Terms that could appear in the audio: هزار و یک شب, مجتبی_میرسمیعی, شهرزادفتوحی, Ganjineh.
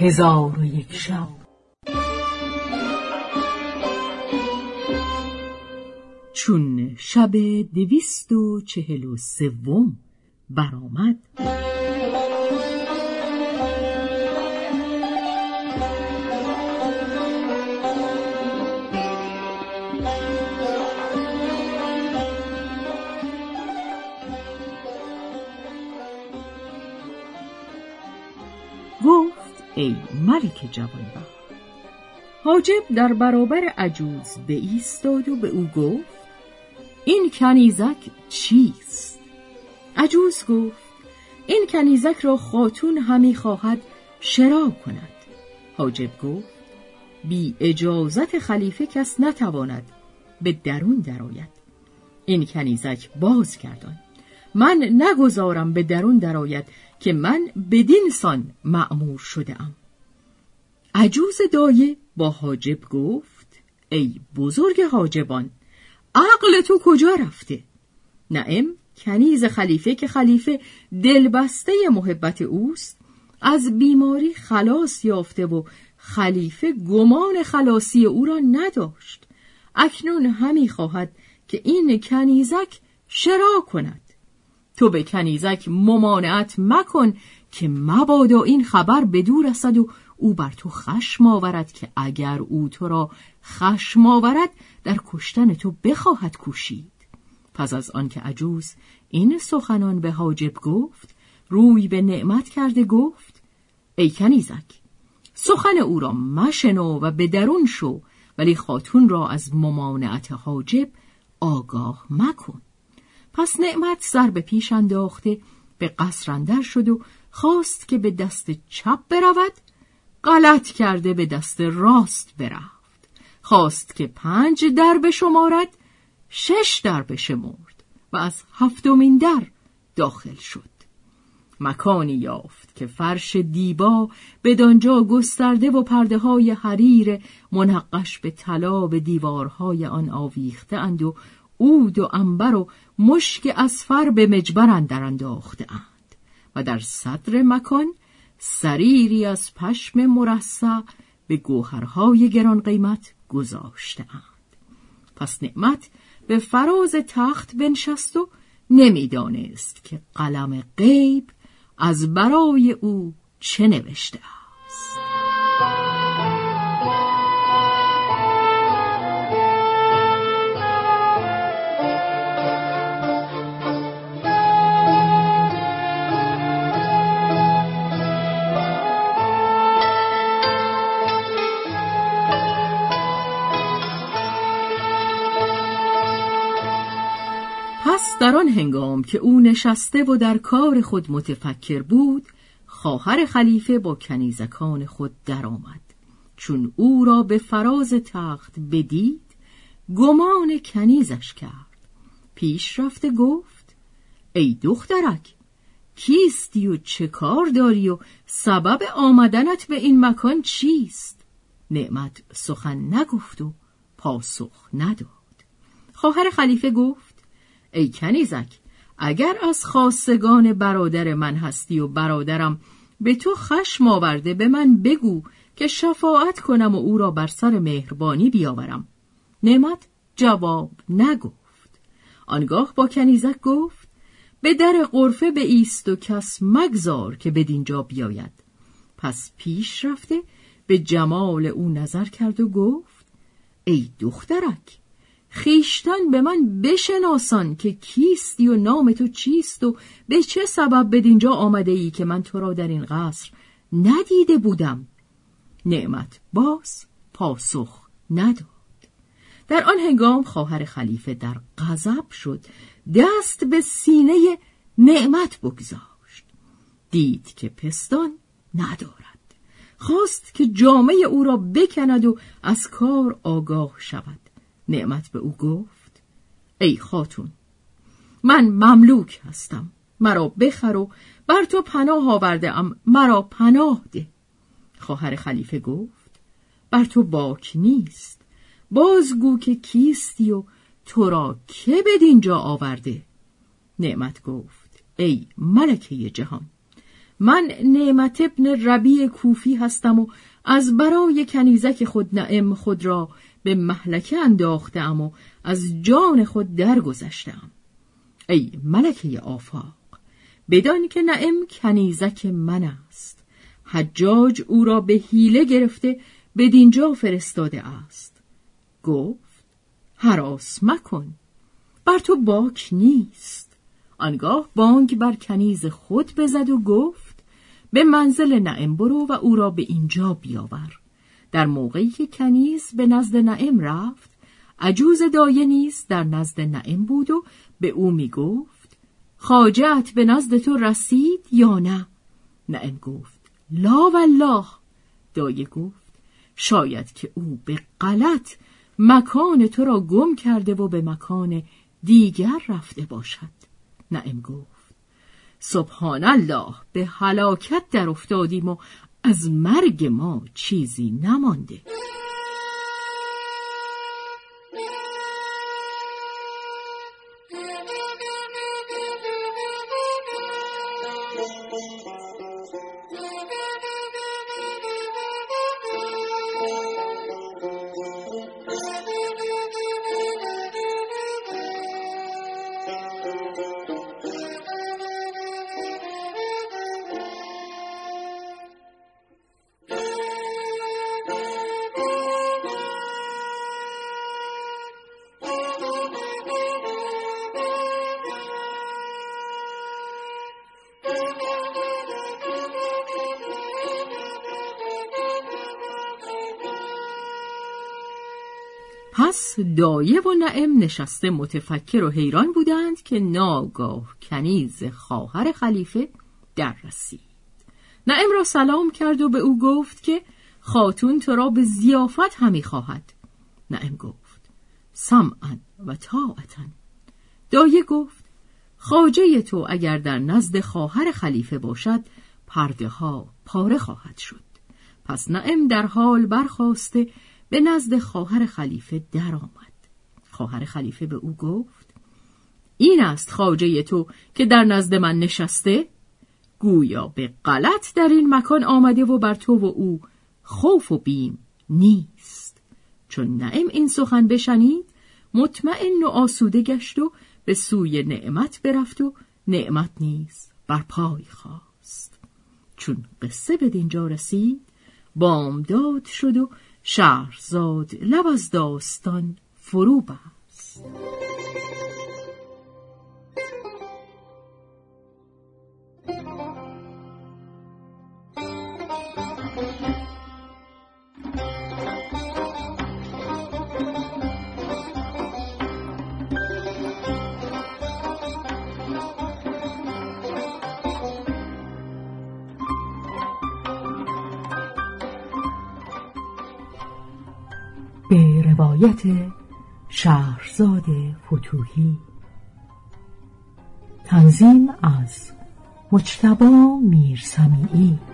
هزار و یک شب. چون شب 243 برآمد، گفت ای ملک جوانبخت. حاجب در برابر عجوز بایستاد و به او گفت این کنیزک چیست؟ عجوز گفت این کنیزک را خاتون همی خواهد شراب کند. حاجب گفت بی اجازت خلیفه کس نتواند به درون درآید. این کنیزک باز کردند. من نگذارم به درون درآید که من بدین سان مأمور شده ام. عجوز دایه با حاجب گفت ای بزرگ حاجبان، عقل تو کجا رفته؟ نعم کنیز خلیفه که خلیفه دلبسته محبت اوست، از بیماری خلاص یافته و خلیفه گمان خلاصی او را نداشت. اکنون همی خواهد که این کنیزک شراب کند. تو به کنیزک ممانعت مکن که مبادا این خبر بدو رسد و او بر تو خشم آورد، که اگر او تو را خشم آورد در کشتن تو بخواهد کوشید. پس از آن که عجوز این سخنان به حاجب گفت، روی به نعمت کرده گفت ای کنیزک، سخن او را مشنو و به درون شو، ولی خاتون را از ممانعت حاجب آگاه مکن. پس نعمت سر به پیش انداخته به قصر اندر شد و خواست که به دست چپ برود، غلط کرده به دست راست برفت. خواست که 5 در بشمارد، 6 در بشمرد و از 7مین در داخل شد. مکانی یافت که فرش دیبا بدانجا گسترده و پرده‌های حریر منقش به طلا به دیوارهای آن آویخته اند و عود و عنبر و مشک اصفر به مجبر اندر انداخته اند، و در صدر مکان سریری از پشم مرصع به گوهرهای گران قیمت گذاشته اند. پس نعمت به فراز تخت بنشست و نمیدانست که قلم غیب از برای او چه نوشته است. در آن هنگام که او نشسته و در کار خود متفکر بود، خواهر خلیفه با کنیزکان خود درآمد. چون او را به فراز تخت بدید، گمان کنیزش کرد. پیش رفته گفت ای دخترک، کیستی و چه کار داری و سبب آمدنت به این مکان چیست؟ نعمت سخن نگفت و پاسخ نداد. خواهر خلیفه گفت ای کنیزک، اگر از خاصگان برادر من هستی و برادرم به تو خشم آورده، به من بگو که شفاعت کنم و او را بر سر مهربانی بیاورم. نعمت جواب نگفت. آنگاه با کنیزک گفت به در غرفه بایست و کس مگذار که بدینجا بیاید. پس پیش رفته به جمال او نظر کرد و گفت ای دخترک، خیشتن به من بشناسان که کیستی و نام تو چیست و به چه سبب بدینجا آمده ای که من تو را در این قصر ندیده بودم. نعمت باز پاسخ نداد. در آن هنگام خواهر خلیفه در غضب شد، دست به سینه نعمت بگذاشت. دید که پستان ندارد، خواست که جامه او را بکند و از کار آگاه شود. نعمت به او گفت ای خاتون، من مملوک هستم، مرا بخر و بر تو پناه آورده ام، مرا پناه ده. خواهر خلیفه گفت بر تو باک نیست، بازگو که کیستی و تو را که بدینجا آورده؟ نعمت گفت ای ملکه جهان، من نعمت ابن ربیع کوفی هستم و از برای کنیزک خود نعم خود را به مهلکه انداختم و از جان خود درگذشتم. ای ملکه آفاق، بدان که نعم کنیزک من است. حجاج او را به حیله گرفته به دینجا فرستاده است. گفت هراس مکن، بر تو باک نیست. آنگاه بانگ بر کنیز خود بزد و گفت به منزل نعم برو و او را به اینجا بیاور. در موقعی که کنیز به نزد نعم رفت، عجوز دایه نیز در نزد نعم بود و به او می گفت خواجه‌ات به نزد تو رسید یا نه؟ نعم گفت لا والله. دایه گفت شاید که او به غلط مکان تو را گم کرده و به مکان دیگر رفته باشد. نعم گفت سبحان الله، به هلاکت در افتادیم و از مرگ ما چیزی نمانده. پس دایه و نعم نشسته متفکر و حیران بودند که ناگاه کنیز خواهر خلیفه در رسید. نعم را سلام کرد و به او گفت که خاتون تو را به ضیافت همی خواهد. نعم گفت سمعا و طاعتا. دایه گفت خواجه تو اگر در نزد خواهر خلیفه باشد، پرده ها پاره خواهد شد. پس نعم در حال برخاسته به نزد خواهر خلیفه در آمد. خواهر خلیفه به او گفت این است خواجه تو که در نزد من نشسته؟ گویا به غلط در این مکان آمده و بر تو و او خوف و بیم نیست. چون نعم این سخن بشنید، مطمئن و آسوده گشت و به سوی نعمت برفت و نعمت نیز بر پای خاست. چون قصه به دینجا رسید، بامداد شد و شهرزاد لب از داستان فرو بست. به روایت شهرزاد فتوحی، تنظیم از مجتبی میرسمیعی.